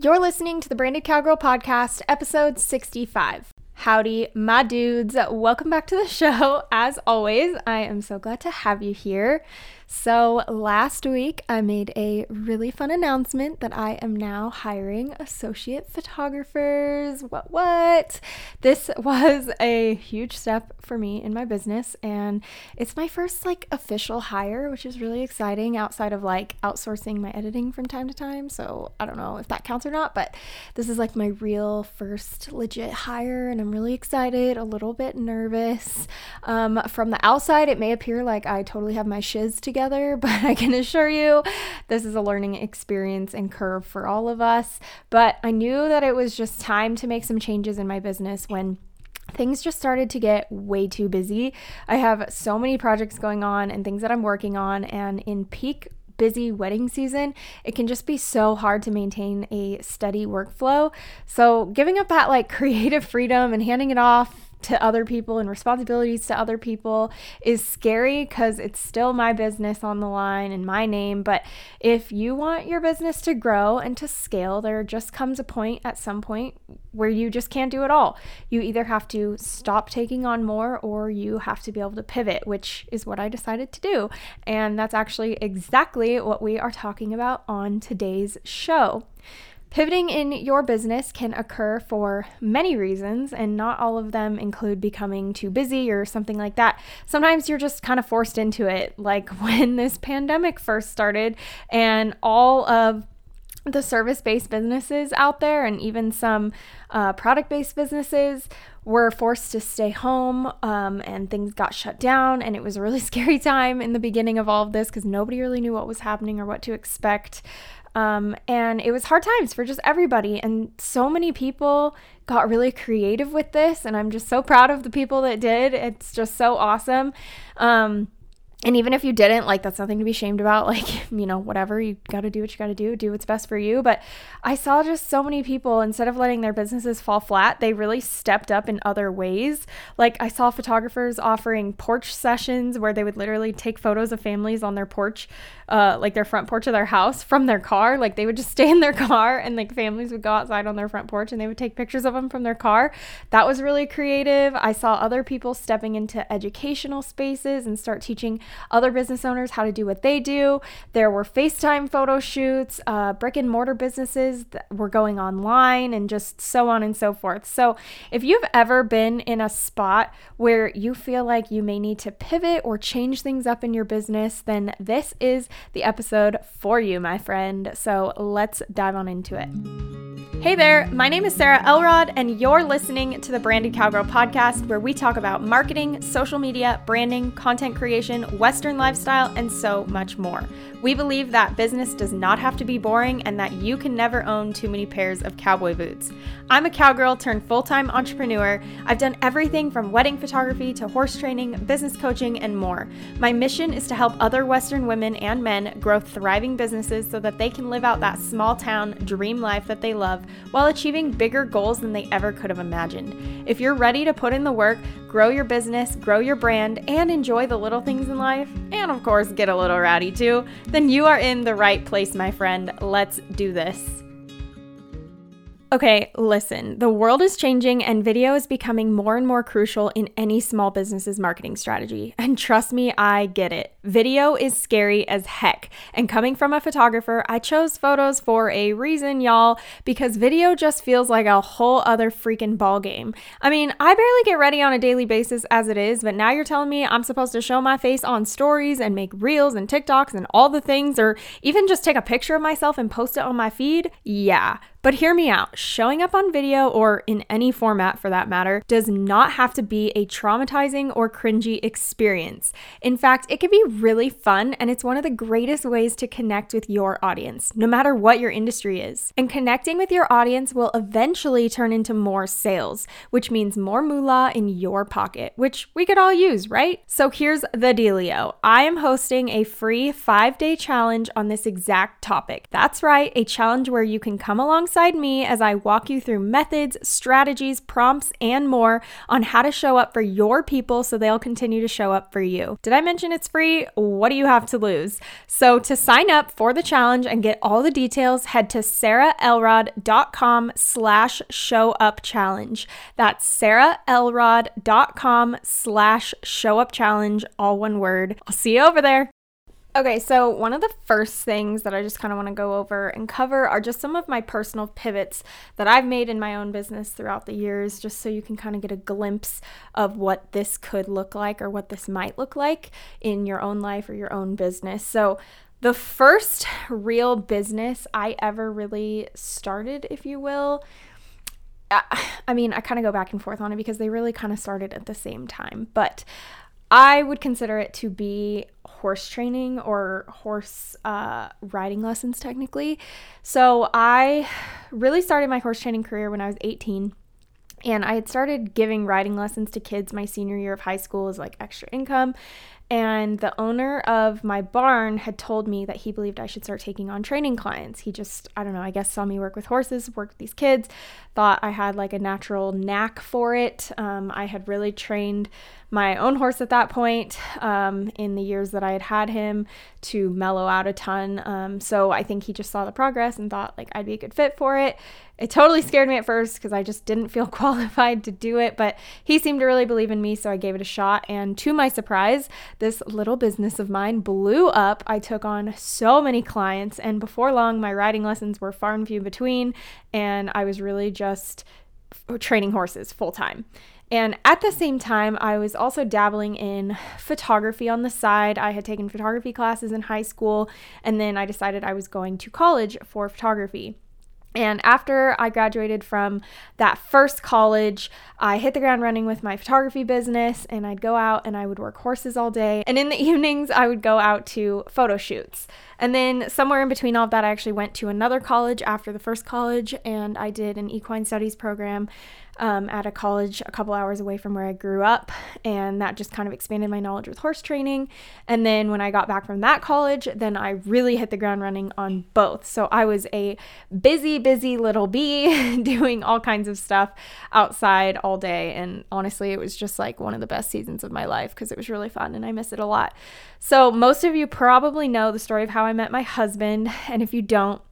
You're listening to the Branded Cowgirl Podcast, episode 65. Howdy, my dudes. Welcome back to the show. As always, I am so glad to have you here. So last week, I made a really fun announcement that I am now hiring associate photographers. What? This was a huge step for me in my business, and it's my first official hire, which is really exciting outside of outsourcing my editing from time to time. So I don't know if that counts or not, but this is my real first legit hire, and I'm really excited, a little bit nervous. From the outside, it may appear like I totally have my shiz together. But I can assure you this is a learning experience and curve for all of us. But I knew that it was just time to make some changes in my business when things just started to get way too busy. I have so many projects going on and things that I'm working on, and in peak busy wedding season, it can just be so hard to maintain a steady workflow. So giving up that creative freedom and handing it off to other people and responsibilities to other people is scary because it's still my business on the line and my name. But if you want your business to grow and to scale, there just comes a point at some point where you just can't do it all. You either have to stop taking on more or you have to be able to pivot, which is what I decided to do. And that's actually exactly what we are talking about on today's show. Pivoting in your business can occur for many reasons, and not all of them include becoming too busy or something like that. Sometimes you're just kind of forced into it, like when this pandemic first started and all of the service-based businesses out there, and even some product-based businesses, were forced to stay home, and things got shut down, and it was a really scary time in the beginning of all of this because nobody really knew what was happening or what to expect. And it was hard times for just everybody, and so many people got really creative with this, and I'm just so proud of the people that did. It's just so awesome. And even if you didn't, that's nothing to be ashamed about, whatever, you gotta do what you gotta do what's best for you. But I saw just so many people, instead of letting their businesses fall flat, they really stepped up in other ways. I saw photographers offering porch sessions where they would literally take photos of families on their porch, their front porch of their house from their car. They would just stay in their car, and families would go outside on their front porch and they would take pictures of them from their car. That was really creative. I saw other people stepping into educational spaces and start teaching other business owners how to do what they do. There were FaceTime photo shoots, brick and mortar businesses that were going online, and just so on and so forth. So if you've ever been in a spot where you feel like you may need to pivot or change things up in your business, then this is the episode for you, my friend. So let's dive on into it. Hey there, my name is Sarah Elrod, and you're listening to the Branded Cowgirl Podcast, where we talk about marketing, social media, branding, content creation, Western lifestyle, and so much more. We believe that business does not have to be boring and that you can never own too many pairs of cowboy boots. I'm a cowgirl turned full-time entrepreneur. I've done everything from wedding photography to horse training, business coaching, and more. My mission is to help other Western women and men grow thriving businesses so that they can live out that small town dream life that they love while achieving bigger goals than they ever could have imagined. If you're ready to put in the work, grow your business, grow your brand, and enjoy the little things in life, and of course get a little rowdy too, then you are in the right place, my friend. Let's do this. Okay, listen, the world is changing and video is becoming more and more crucial in any small business's marketing strategy. And trust me, I get it. Video is scary as heck. And coming from a photographer, I chose photos for a reason, y'all, because video just feels like a whole other freaking ballgame. I mean, I barely get ready on a daily basis as it is, but now you're telling me I'm supposed to show my face on stories and make reels and TikToks and all the things, or even just take a picture of myself and post it on my feed? Yeah. But hear me out, showing up on video, or in any format for that matter, does not have to be a traumatizing or cringy experience. In fact, it can be really fun, and it's one of the greatest ways to connect with your audience, no matter what your industry is. And connecting with your audience will eventually turn into more sales, which means more moolah in your pocket, which we could all use, right? So here's the dealio. I am hosting a free 5-day challenge on this exact topic. That's right, a challenge where you can come along alongside me as I walk you through methods, strategies, prompts, and more on how to show up for your people so they'll continue to show up for you. Did I mention it's free? free. What do you have to lose? So to sign up for the challenge and get all the details, head to sarahelrod.com/showupchallenge. That's sarahelrod.com/showupchallenge, all one word. I'll see you over there. Okay, so one of the first things that I just kind of want to go over and cover are just some of my personal pivots that I've made in my own business throughout the years, just so you can kind of get a glimpse of what this could look like or what this might look like in your own life or your own business. So the first real business I ever really started, if you will, I mean, I kind of go back and forth on it because they really kind of started at the same time, but I would consider it to be horse training or horse riding lessons, technically. So I really started my horse training career when I was 18, and I had started giving riding lessons to kids my senior year of high school as like extra income. And the owner of my barn had told me that he believed I should start taking on training clients. He just, I don't know, I guess saw me work with horses, work with these kids, thought I had like a natural knack for it. I had really trained my own horse at that point in the years that I had had him to mellow out a ton. So I think he just saw the progress and thought like I'd be a good fit for it. It totally scared me at first because I just didn't feel qualified to do it, but he seemed to really believe in me, so I gave it a shot. And to my surprise, this little business of mine blew up. I took on so many clients, and before long, my riding lessons were far and few between, and I was really just training horses full time. And at the same time, I was also dabbling in photography on the side. I had taken photography classes in high school, and then I decided I was going to college for photography. And after I graduated from that first college, I hit the ground running with my photography business, and I'd go out and I would work horses all day. And in the evenings, I would go out to photo shoots. And then somewhere in between all of that, I actually went to another college after the first college, and I did an equine studies program at a college a couple hours away from where I grew up, and that just kind of expanded my knowledge with horse training. And then when I got back from that college, then I really hit the ground running on both. So I was a busy little bee doing all kinds of stuff outside all day, and honestly it was just like one of the best seasons of my life because it was really fun and I miss it a lot. So most of you probably know the story of how I met my husband, and if you don't,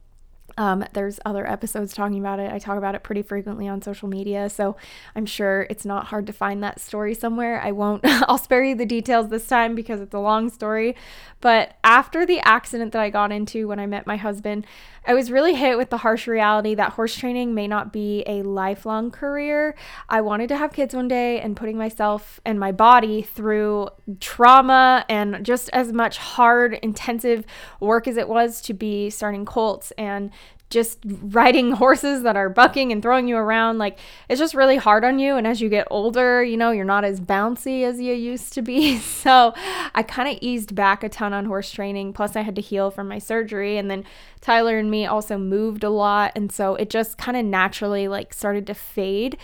there's other episodes talking about it. I talk about it pretty frequently on social media, so I'm sure it's not hard to find that story somewhere. I'll spare you the details this time because it's a long story. But after the accident that I got into when I met my husband, I was really hit with the harsh reality that horse training may not be a lifelong career. I wanted to have kids one day, and putting myself and my body through trauma and just as much hard, intensive work as it was to be starting colts and just riding horses that are bucking and throwing you around, like it's just really hard on you. And as you get older, you know, you're not as bouncy as you used to be. So I kind of eased back a ton on horse training. Plus I had to heal from my surgery. And then Tyler and me also moved a lot. And so it just kind of naturally like started to fade.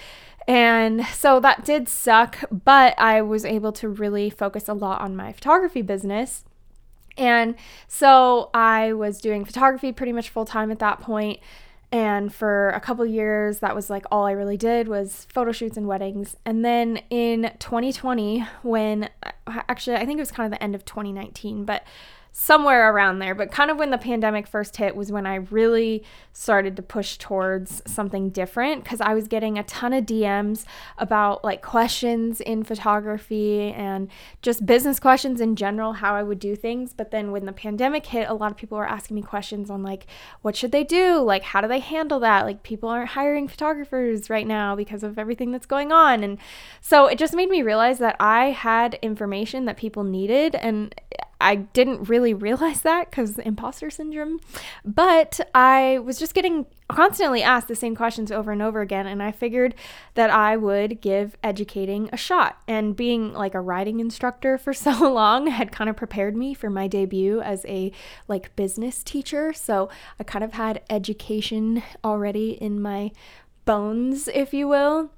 And so that did suck, but I was able to really focus a lot on my photography business. And so I was doing photography pretty much full time at that point. And for a couple years, that was like all I really did was photo shoots and weddings. And then in 2020, when actually I think it was kind of the end of 2019, but somewhere around there, but kind of when the pandemic first hit was when I really started to push towards something different, because I was getting a ton of DMs about like questions in photography and just business questions in general, how I would do things. But then when the pandemic hit, a lot of people were asking me questions on like, what should they do? Like, how do they handle that? Like, people aren't hiring photographers right now because of everything that's going on. And so it just made me realize that I had information that people needed, and I didn't really realize that because imposter syndrome, but I was just getting constantly asked the same questions over and over again, and I figured that I would give educating a shot. And being like a riding instructor for so long had kind of prepared me for my debut as a like business teacher, so I kind of had education already in my bones, if you will.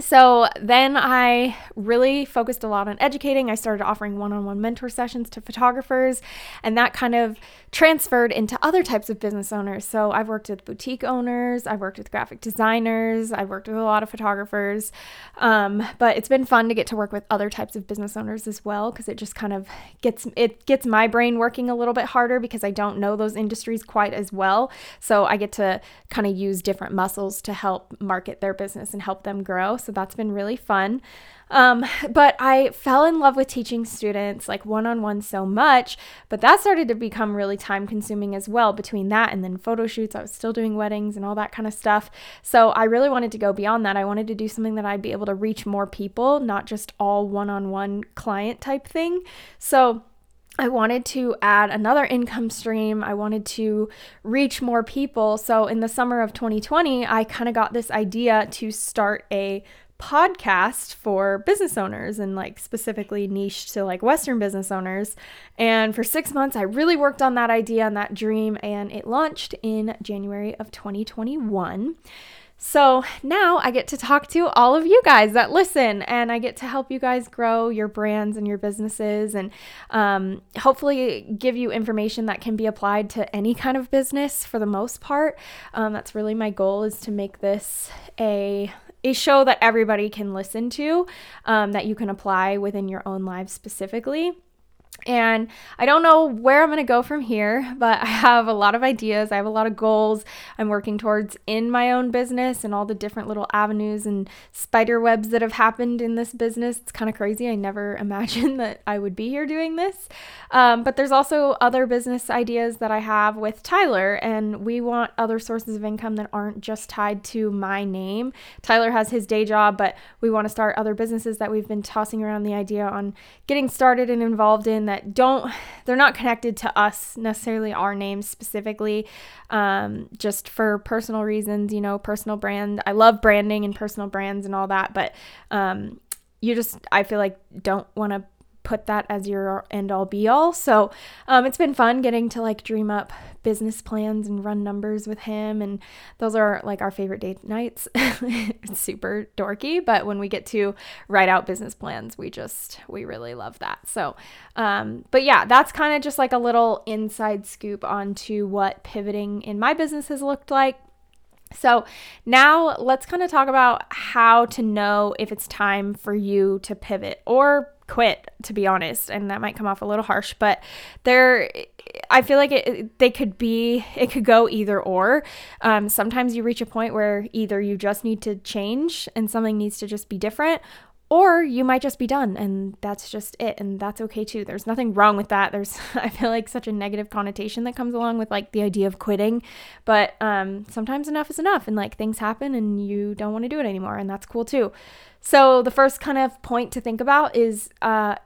So then I really focused a lot on educating. I started offering one-on-one mentor sessions to photographers, and that kind of transferred into other types of business owners. So I've worked with boutique owners, I've worked with graphic designers, I've worked with a lot of photographers, but it's been fun to get to work with other types of business owners as well, because it just kind of gets my brain working a little bit harder because I don't know those industries quite as well. So I get to kind of use different muscles to help market their business and help them grow. So that's been really fun. But I fell in love with teaching students like one-on-one so much, but that started to become really time consuming as well between that and then photo shoots. I was still doing weddings and all that kind of stuff. So I really wanted to go beyond that. I wanted to do something that I'd be able to reach more people, not just all one-on-one client type thing. So I wanted to add another income stream. I wanted to reach more people. So in the summer of 2020, I kind of got this idea to start a podcast for business owners and like specifically niche to like Western business owners. And for 6 months, I really worked on that idea and that dream, and it launched in January of 2021. So now I get to talk to all of you guys that listen, and I get to help you guys grow your brands and your businesses, and hopefully give you information that can be applied to any kind of business for the most part. That's really my goal, is to make this a show that everybody can listen to, that you can apply within your own lives specifically. And I don't know where I'm going to go from here, but I have a lot of ideas. I have a lot of goals I'm working towards in my own business and all the different little avenues and spider webs that have happened in this business. It's kind of crazy. I never imagined that I would be here doing this. But there's also other business ideas that I have with Tyler, and we want other sources of income that aren't just tied to my name. Tyler has his day job, but we want to start other businesses that we've been tossing around the idea on getting started and involved in, that they're not connected to us necessarily, our names specifically, just for personal reasons, you know, personal brand. I love branding and personal brands and all that, but I feel like don't want to put that as your end all be all. So it's been fun getting to like dream up business plans and run numbers with him, and those are like our favorite date nights. It's super dorky, but when we get to write out business plans, we really love that. So but yeah, that's kind of just like a little inside scoop onto what pivoting in my business has looked like. So now let's kind of talk about how to know if it's time for you to pivot or quit, to be honest. And that might come off a little harsh, but I feel like it could go either or. Sometimes you reach a point where either you just need to change and something needs to just be different, or you might just be done, and that's just it, and that's okay too. There's nothing wrong with that. I feel like such a negative connotation that comes along with like the idea of quitting, but sometimes enough is enough, and like things happen and you don't want to do it anymore, and that's cool too. So the first kind of point to think about is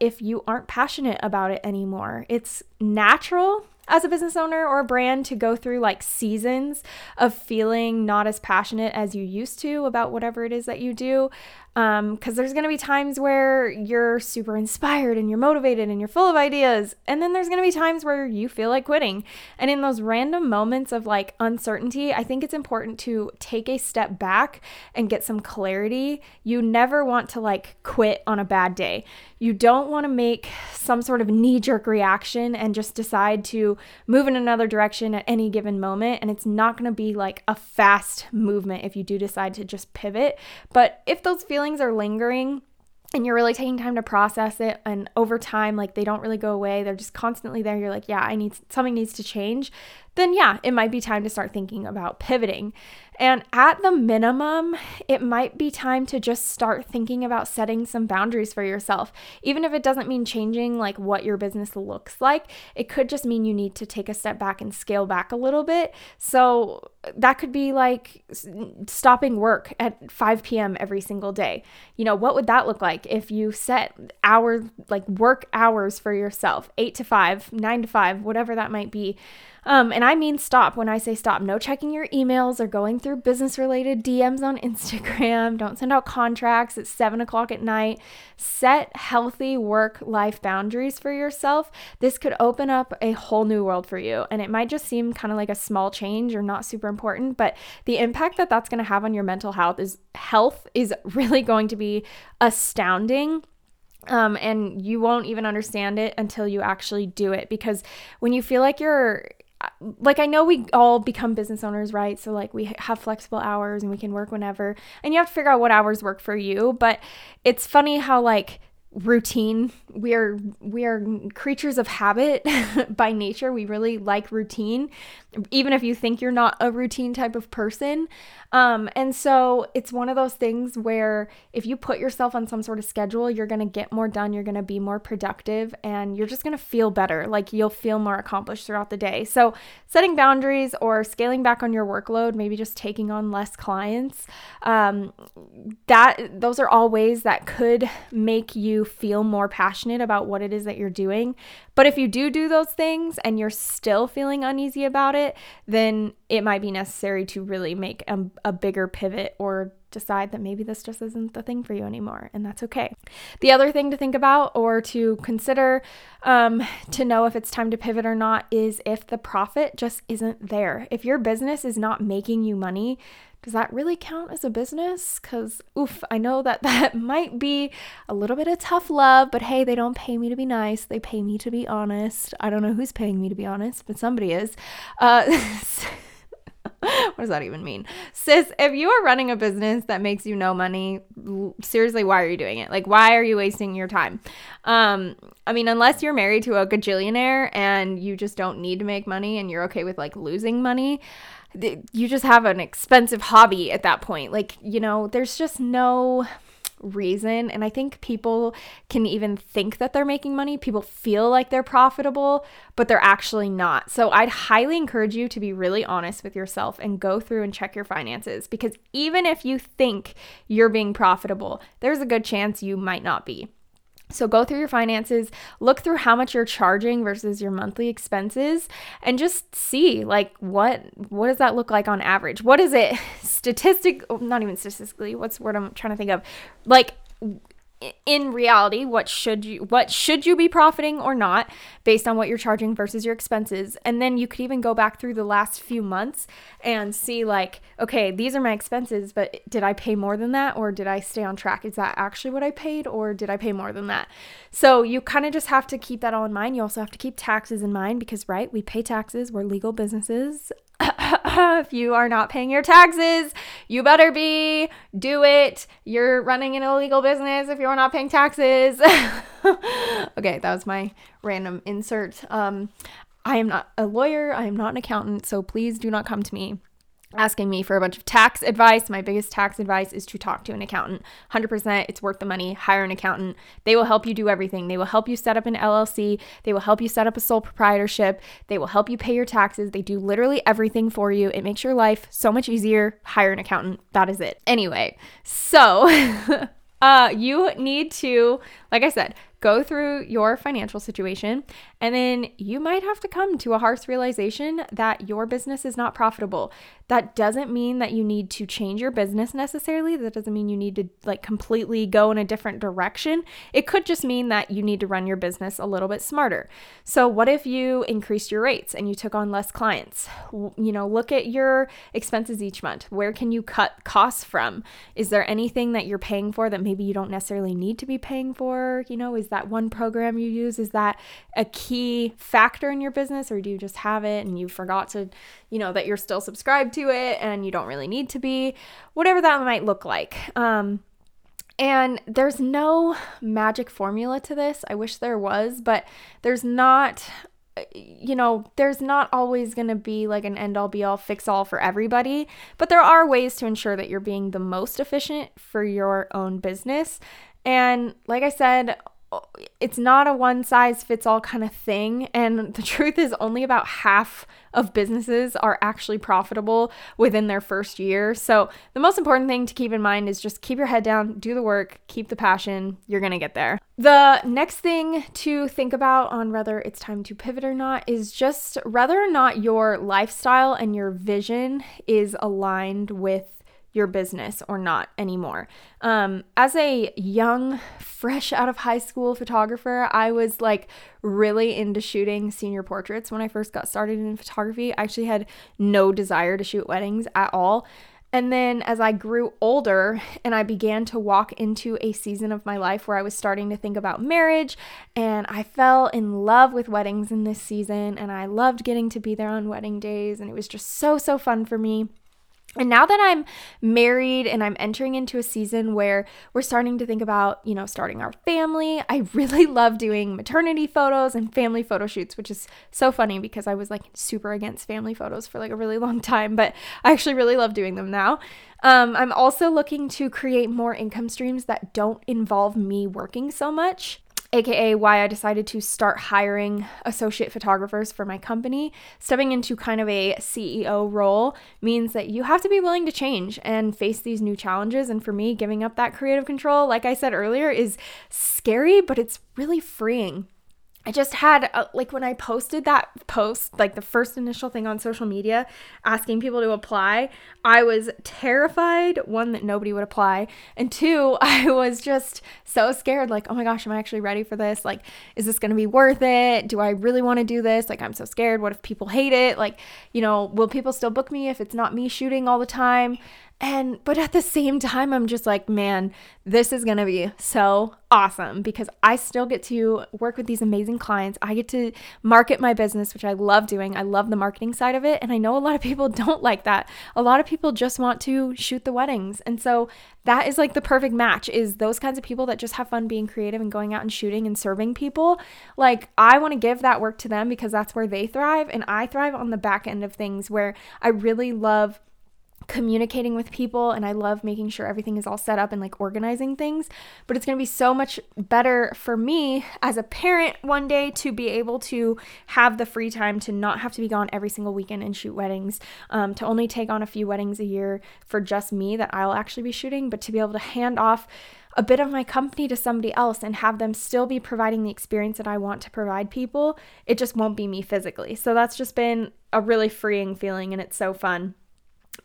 if you aren't passionate about it anymore. It's natural as a business owner or a brand to go through like seasons of feeling not as passionate as you used to about whatever it is that you do. Because there's going to be times where you're super inspired and you're motivated and you're full of ideas. And then there's going to be times where you feel like quitting. And in those random moments of like uncertainty, I think it's important to take a step back and get some clarity. You never want to like quit on a bad day. You don't want to make some sort of knee-jerk reaction and just decide to move in another direction at any given moment. And it's not going to be like a fast movement if you do decide to just pivot. But if those feelings are lingering and you're really taking time to process it, and over time, like they don't really go away, they're just constantly there, you're like, yeah, something needs to change, then yeah, it might be time to start thinking about pivoting. And at the minimum, it might be time to just start thinking about setting some boundaries for yourself. Even if it doesn't mean changing like what your business looks like, it could just mean you need to take a step back and scale back a little bit. So that could be like stopping work at 5 p.m. every single day. You know, what would that look like if you set work hours for yourself, 8 to 5, 9 to 5, whatever that might be? And I mean stop when I say stop. No checking your emails or going through business-related DMs on Instagram. Don't send out contracts at 7 o'clock at night. Set healthy work-life boundaries for yourself. This could open up a whole new world for you. And it might just seem kind of like a small change or not super important, but the impact that that's going to have on your mental health is really going to be astounding. And you won't even understand it until you actually do it, because when you feel like you're like, I know we all become business owners, right? So like we have flexible hours and we can work whenever, and you have to figure out what hours work for you. But it's funny how like routine, we are creatures of habit by nature. We really like routine, even if you think you're not a routine type of person. And so it's one of those things where if you put yourself on some sort of schedule, you're going to get more done, you're going to be more productive, and you're just going to feel better. Like you'll feel more accomplished throughout the day. So setting boundaries or scaling back on your workload, maybe just taking on less clients, those are all ways that could make you feel more passionate about what it is that you're doing. But if you do those things and you're still feeling uneasy about it, then it might be necessary to really make a bigger pivot or decide that maybe this just isn't the thing for you anymore, and that's okay. The other thing to think about or to consider to know if it's time to pivot or not is if the profit just isn't there. If your business is not making you money, does that really count as a business? Because, I know that might be a little bit of tough love, but hey, they don't pay me to be nice. They pay me to be honest. I don't know who's paying me to be honest, but somebody is. What does that even mean? Sis, if you are running a business that makes you no money, seriously, why are you doing it? Like, why are you wasting your time? I mean, unless you're married to a gajillionaire and you just don't need to make money and you're okay with like losing money, you just have an expensive hobby at that point. Like, you know, there's just no reason. And I think people can even think that they're making money. People feel like they're profitable, but they're actually not. So I'd highly encourage you to be really honest with yourself and go through and check your finances, because even if you think you're being profitable, there's a good chance you might not be. So go through your finances, look through how much you're charging versus your monthly expenses, and just see like what does that look like on average? What is it what's the word I'm trying to think of? Like in reality, what should you be profiting or not based on what you're charging versus your expenses? And then you could even go back through the last few months and see like, okay, these are my expenses, but did I pay more than that? Or did I stay on track? Is that actually what I paid? Or did I pay more than that? So you kind of just have to keep that all in mind. You also have to keep taxes in mind because, right, we pay taxes, we're legal businesses. If you are not paying your taxes, you better be. Do it. You're running an illegal business if you're not paying taxes. Okay, that was my random insert. I am not a lawyer. I am not an accountant. So please do not come to me asking me for a bunch of tax advice. My biggest tax advice is to talk to an accountant. 100%, it's worth the money. Hire an accountant. They will help you do everything. They will help you set up an LLC. They will help you set up a sole proprietorship. They will help you pay your taxes. They do literally everything for you. It makes your life so much easier. Hire an accountant. That is it. Anyway, so you need to, like I said, go through your financial situation, and then you might have to come to a harsh realization that your business is not profitable. That doesn't mean that you need to change your business necessarily. That doesn't mean you need to like completely go in a different direction. It could just mean that you need to run your business a little bit smarter. So what if you increased your rates and you took on less clients? You know, look at your expenses each month. Where can you cut costs from? Is there anything that you're paying for that maybe you don't necessarily need to be paying for? You know, is that one program you use, is that a key factor in your business, or do you just have it and you forgot to, you know, that you're still subscribed to it and you don't really need to be, whatever that might look like. And there's no magic formula to this. I wish there was, but there's not, you know, there's not always going to be like an end all be all fix all for everybody, but there are ways to ensure that you're being the most efficient for your own business. And like I said, it's not a one-size-fits-all kind of thing, and the truth is only about half of businesses are actually profitable within their first year. So the most important thing to keep in mind is just keep your head down, do the work, keep the passion, you're gonna get there. The next thing to think about on whether it's time to pivot or not is just whether or not your lifestyle and your vision is aligned with your business or not anymore. As a young, fresh out of high school photographer, I was like really into shooting senior portraits when I first got started in photography. I actually had no desire to shoot weddings at all. And then as I grew older and I began to walk into a season of my life where I was starting to think about marriage, and I fell in love with weddings in this season, and I loved getting to be there on wedding days, and it was just so fun for me. And now that I'm married and I'm entering into a season where we're starting to think about, you know, starting our family, I really love doing maternity photos and family photo shoots, which is so funny because I was like super against family photos for like a really long time, but I actually really love doing them now. I'm also looking to create more income streams that don't involve me working so much. AKA why I decided to start hiring associate photographers for my company. Stepping into kind of a CEO role means that you have to be willing to change and face these new challenges. And for me, giving up that creative control, like I said earlier, is scary, but it's really freeing. I just had, when I posted that post, like the first initial thing on social media, asking people to apply, I was terrified, one, that nobody would apply, and two, I was just so scared, like, oh my gosh, am I actually ready for this? Like, is this going to be worth it? Do I really want to do this? Like, I'm so scared. What if people hate it? Like, you know, will people still book me if it's not me shooting all the time? But at the same time, I'm just like, man, this is going to be so awesome because I still get to work with these amazing clients. I get to market my business, which I love doing. I love the marketing side of it. And I know a lot of people don't like that. A lot of people just want to shoot the weddings. And so that is like the perfect match, is those kinds of people that just have fun being creative and going out and shooting and serving people. Like, I want to give that work to them because that's where they thrive. And I thrive on the back end of things where I really love communicating with people, and I love making sure everything is all set up and like organizing things. But it's going to be so much better for me as a parent one day to be able to have the free time to not have to be gone every single weekend and shoot weddings, to only take on a few weddings a year for just me that I'll actually be shooting, but to be able to hand off a bit of my company to somebody else and have them still be providing the experience that I want to provide people. It just won't be me physically. So that's just been a really freeing feeling, and it's so fun.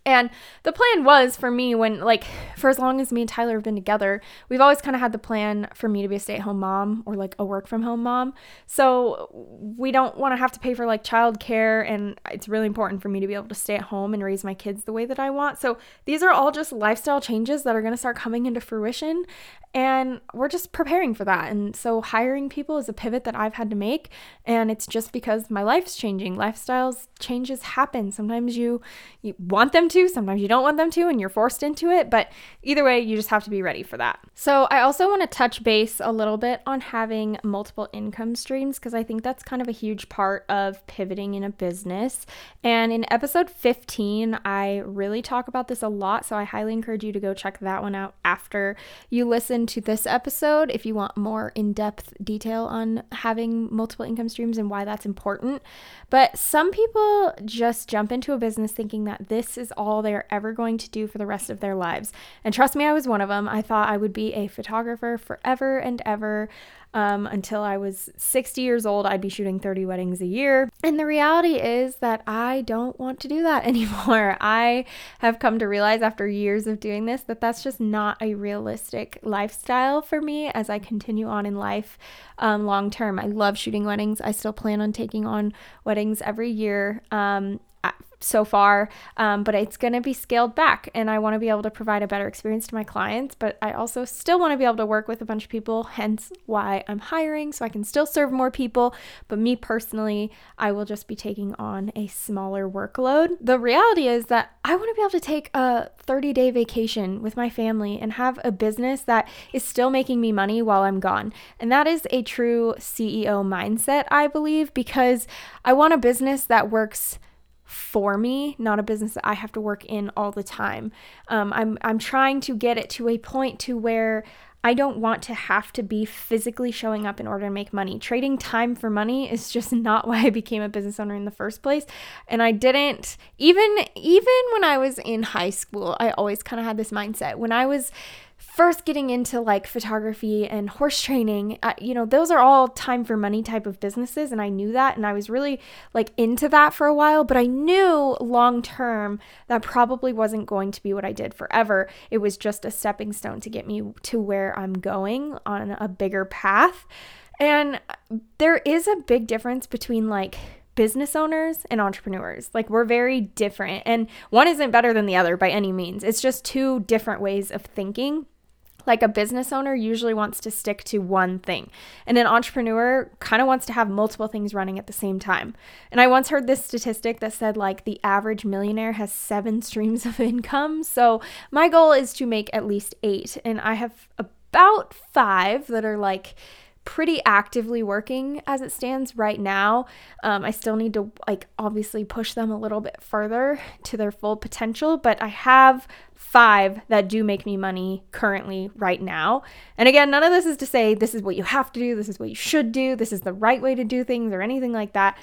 And the plan was for me when, like, for as long as me and Tyler have been together, we've always kind of had the plan for me to be a stay-at-home mom or like a work-from-home mom. So we don't want to have to pay for like childcare, and it's really important for me to be able to stay at home and raise my kids the way that I want. So these are all just lifestyle changes that are going to start coming into fruition, and we're just preparing for that. And so hiring people is a pivot that I've had to make, and it's just because my life's changing. Lifestyles changes happen. Sometimes you want them to, sometimes you don't want them to, and you're forced into it. But either way, you just have to be ready for that. So I also want to touch base a little bit on having multiple income streams, because I think that's kind of a huge part of pivoting in a business. And in episode 15, I really talk about this a lot. So I highly encourage you to go check that one out after you listen to this episode if you want more in-depth detail on having multiple income streams and why that's important. But some people just jump into a business thinking that this is all they're ever going to do for the rest of their lives. And trust me, I was one of them. I thought I would be a photographer forever and ever. Until I was 60 years old, I'd be shooting 30 weddings a year. And the reality is that I don't want to do that anymore. I have come to realize after years of doing this that that's just not a realistic lifestyle for me as I continue on in life long term. I love shooting weddings. I still plan on taking on weddings every year so far, but it's going to be scaled back, and I want to be able to provide a better experience to my clients, but I also still want to be able to work with a bunch of people, hence why I'm hiring, so I can still serve more people. But me personally, I will just be taking on a smaller workload. The reality is that I want to be able to take a 30-day vacation with my family and have a business that is still making me money while I'm gone. And that is a true CEO mindset, I believe, because I want a business that works for me, not a business that I have to work in all the time. I'm trying to get it to a point to where I don't want to have to be physically showing up in order to make money. Trading time for money is just not why I became a business owner in the first place. And I didn't, even when I was in high school, I always kind of had this mindset. When I was first getting into like photography and horse training, those are all time for money type of businesses. And I knew that. And I was really like into that for a while, but I knew long term that probably wasn't going to be what I did forever. It was just a stepping stone to get me to where I'm going on a bigger path. And there is a big difference between like business owners and entrepreneurs. Like, we're very different, and one isn't better than the other by any means. It's just two different ways of thinking. Like, a business owner usually wants to stick to one thing, and an entrepreneur kind of wants to have multiple things running at the same time. And I once heard this statistic that said, like, the average millionaire has 7 streams of income. So my goal is to make at least 8, and I have about 5 that are like pretty actively working as it stands right now. I still need to like obviously push them a little bit further to their full potential, but I have 5 that do make me money currently right now. And again, none of this is to say this is what you have to do, this is what you should do, this is the right way to do things or anything like that.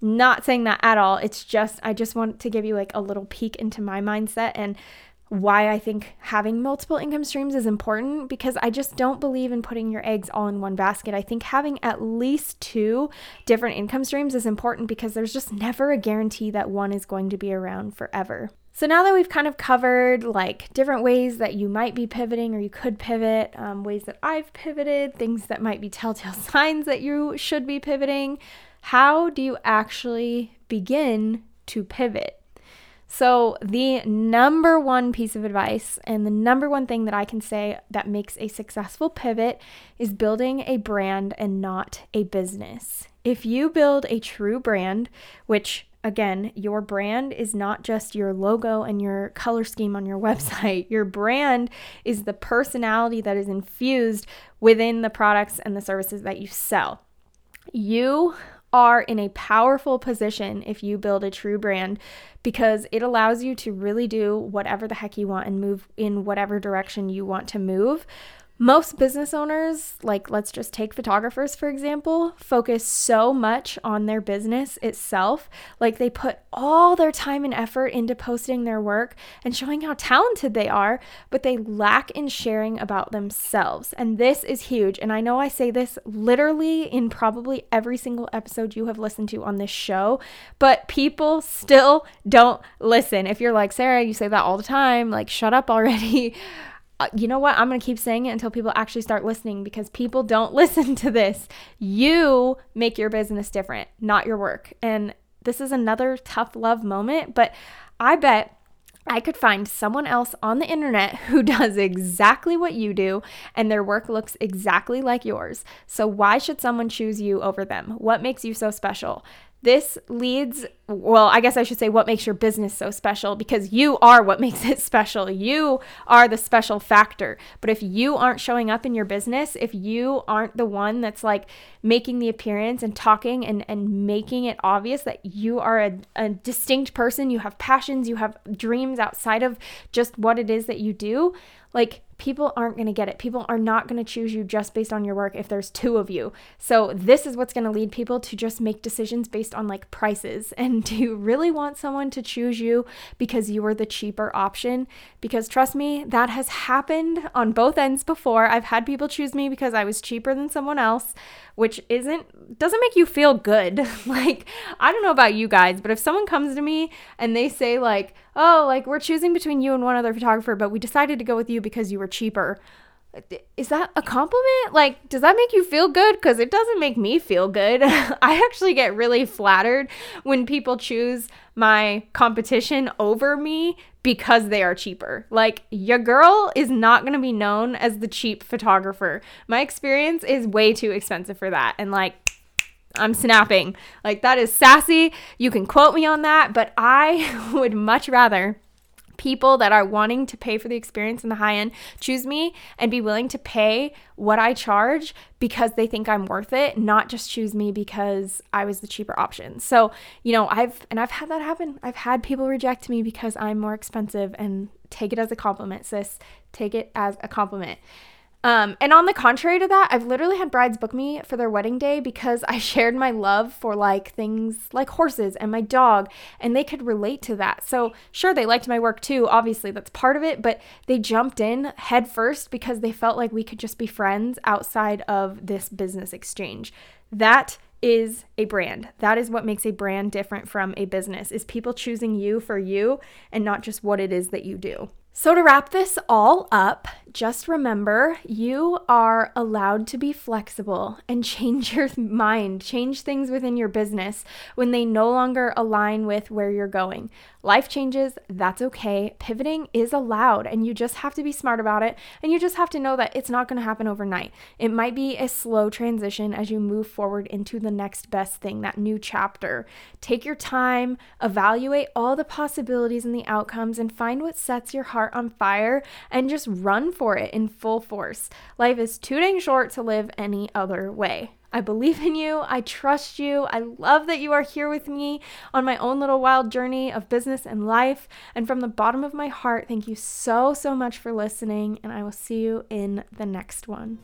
Not saying that at all. It's just, I just want to give you like a little peek into my mindset and why I think having multiple income streams is important, because I just don't believe in putting your eggs all in one basket. I think having at least 2 different income streams is important because there's just never a guarantee that one is going to be around forever. So now that we've kind of covered like different ways that you might be pivoting or you could pivot, ways that I've pivoted, things that might be telltale signs that you should be pivoting, how do you actually begin to pivot? So the number one piece of advice and the number one thing that I can say that makes a successful pivot is building a brand and not a business. If you build a true brand, which again, your brand is not just your logo and your color scheme on your website. Your brand is the personality that is infused within the products and the services that you sell. You are in a powerful position if you build a true brand, because it allows you to really do whatever the heck you want and move in whatever direction you want to move. Most business owners, like let's just take photographers for example, focus so much on their business itself. Like, they put all their time and effort into posting their work and showing how talented they are, but they lack in sharing about themselves. And this is huge. And I know I say this literally in probably every single episode you have listened to on this show, but people still don't listen. If you're like, Sarah, you say that all the time, like shut up already. You know what? I'm going to keep saying it until people actually start listening, because people don't listen to this. You make your business different, not your work. And this is another tough love moment, but I bet I could find someone else on the internet who does exactly what you do and their work looks exactly like yours. So why should someone choose you over them? What makes you so special? This leads, well, I guess I should say what makes your business so special, because you are what makes it special. You are the special factor. But if you aren't showing up in your business, if you aren't the one that's like making the appearance and talking and making it obvious that you are a distinct person, you have passions, you have dreams outside of just what it is that you do, like people aren't going to get it. People are not going to choose you just based on your work if there's 2 of you. So this is what's going to lead people to just make decisions based on like prices. And do you really want someone to choose you because you were the cheaper option? Because trust me, that has happened on both ends before. I've had people choose me because I was cheaper than someone else, which doesn't make you feel good. Like, I don't know about you guys, but if someone comes to me and they say like, oh, like we're choosing between you and one other photographer, but we decided to go with you because you were cheaper. Is that a compliment? Like, does that make you feel good? Because it doesn't make me feel good. I actually get really flattered when people choose my competition over me because they are cheaper. Like, your girl is not going to be known as the cheap photographer. My experience is way too expensive for that. And like, I'm snapping. Like, that is sassy. You can quote me on that, but I would much rather people that are wanting to pay for the experience in the high end choose me and be willing to pay what I charge because they think I'm worth it, not just choose me because I was the cheaper option. So, you know, I've had that happen. I've had people reject me because I'm more expensive, and take it as a compliment, sis. Take it as a compliment. And on the contrary to that, I've literally had brides book me for their wedding day because I shared my love for like things like horses and my dog, and they could relate to that. So sure, they liked my work too. Obviously that's part of it, but they jumped in head first because they felt like we could just be friends outside of this business exchange. That is a brand. That is what makes a brand different from a business, is people choosing you for you and not just what it is that you do. So to wrap this all up, just remember you are allowed to be flexible and change your mind, change things within your business when they no longer align with where you're going. Life changes, that's okay. Pivoting is allowed, and you just have to be smart about it, and you just have to know that it's not going to happen overnight. It might be a slow transition as you move forward into the next best thing, that new chapter. Take your time, evaluate all the possibilities and the outcomes, and find what sets your heart on fire and just run for it in full force. Life is too dang short to live any other way. I believe in you. I trust you. I love that you are here with me on my own little wild journey of business and life. And from the bottom of my heart, thank you so, so much for listening. And I will see you in the next one.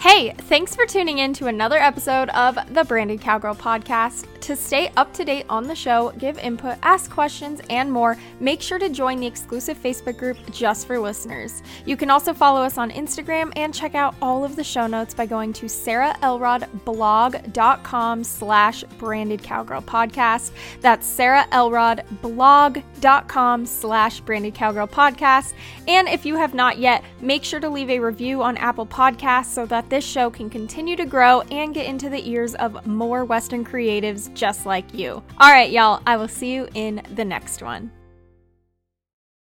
Hey, thanks for tuning in to another episode of the Branded Cowgirl podcast. To stay up to date on the show, give input, ask questions, and more, make sure to join the exclusive Facebook group just for listeners. You can also follow us on Instagram and check out all of the show notes by going to sarahelrodblog.com/brandedcowgirlpodcast. That's sarahelrodblog.com/brandedcowgirlpodcast. And if you have not yet, make sure to leave a review on Apple Podcasts so that this show can continue to grow and get into the ears of more Western creatives just like you. All right, y'all, I will see you in the next one.